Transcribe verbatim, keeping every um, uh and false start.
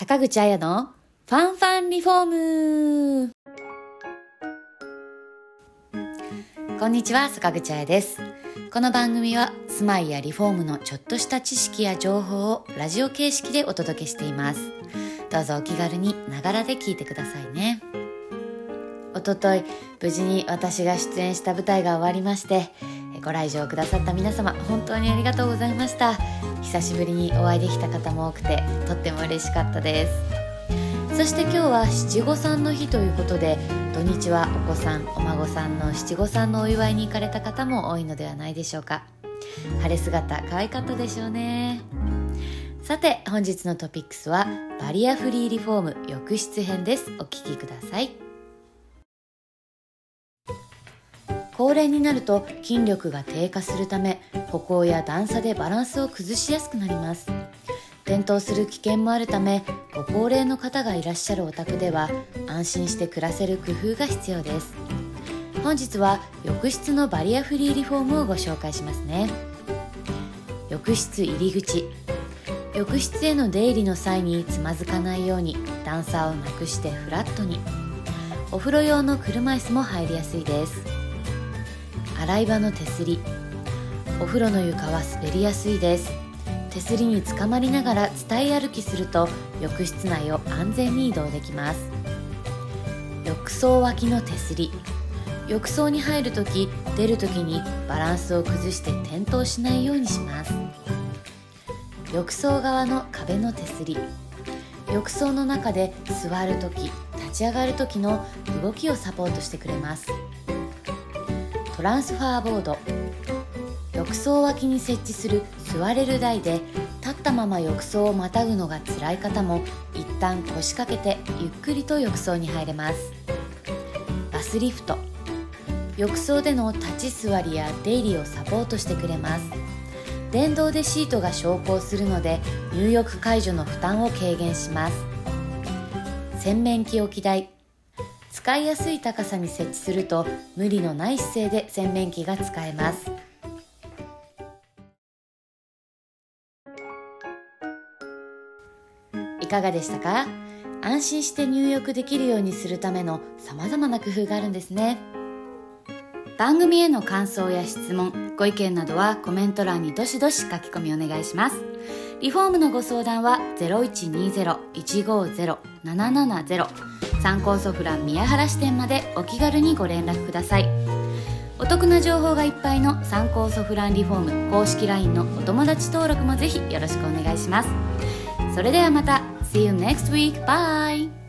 坂口彩のファンファンリフォーム。こんにちは、坂口彩です。この番組は住まいやリフォームのちょっとした知識や情報をラジオ形式でお届けしています。どうぞお気軽にながらで聞いてくださいね。おととい、無事に私が出演した舞台が終わりまして、ご来場くださった皆様、本当にありがとうございました。久しぶりにお会いできた方も多くて、とっても嬉しかったです。そして今日は七五三の日ということで、土日はお子さん、お孫さんの七五三のお祝いに行かれた方も多いのではないでしょうか。晴れ姿、可愛かったでしょうね。さて、本日のトピックスはバリアフリーリフォーム浴室編です。お聞きください。高齢になると筋力が低下するため、歩行や段差でバランスを崩しやすくなります。転倒する危険もあるため、ご高齢の方がいらっしゃるお宅では安心して暮らせる工夫が必要です。本日は浴室のバリアフリーリフォームをご紹介しますね。浴室入り口。浴室への出入りの際につまずかないように段差をなくしてフラットに。お風呂用の車椅子も入りやすいです。洗い場の手すり。お風呂の床は滑りやすいです。手すりにつかまりながら伝え歩きすると、浴室内を安全に移動できます。浴槽脇の手すり。浴槽に入るとき、出るときにバランスを崩して転倒しないようにします。浴槽側の壁の手すり。浴槽の中で座るとき、立ち上がるときの動きをサポートしてくれます。トランスファーボード。浴槽脇に設置する座れる台で、立ったまま浴槽をまたぐのが辛い方も一旦腰掛けてゆっくりと浴槽に入れます。バスリフト。浴槽での立ち座りや出入りをサポートしてくれます。電動でシートが昇降するので、入浴介助の負担を軽減します。洗面器置き台。使いやすい高さに設置すると、無理のない姿勢で洗面器が使えます。いかがでしたか？安心して入浴できるようにするためのさまざまな工夫があるんですね。番組への感想や質問、ご意見などはコメント欄にどしどし書き込みお願いします。リフォームのご相談は ゼロイチニーゼロ イチゴーゼロ ナナナナゼロ参考ソフラン宮原支店までお気軽にご連絡ください。お得な情報がいっぱいの参考ソフランリフォーム公式 ライン のお友達登録もぜひよろしくお願いします。それではまた。 See you next week. Bye.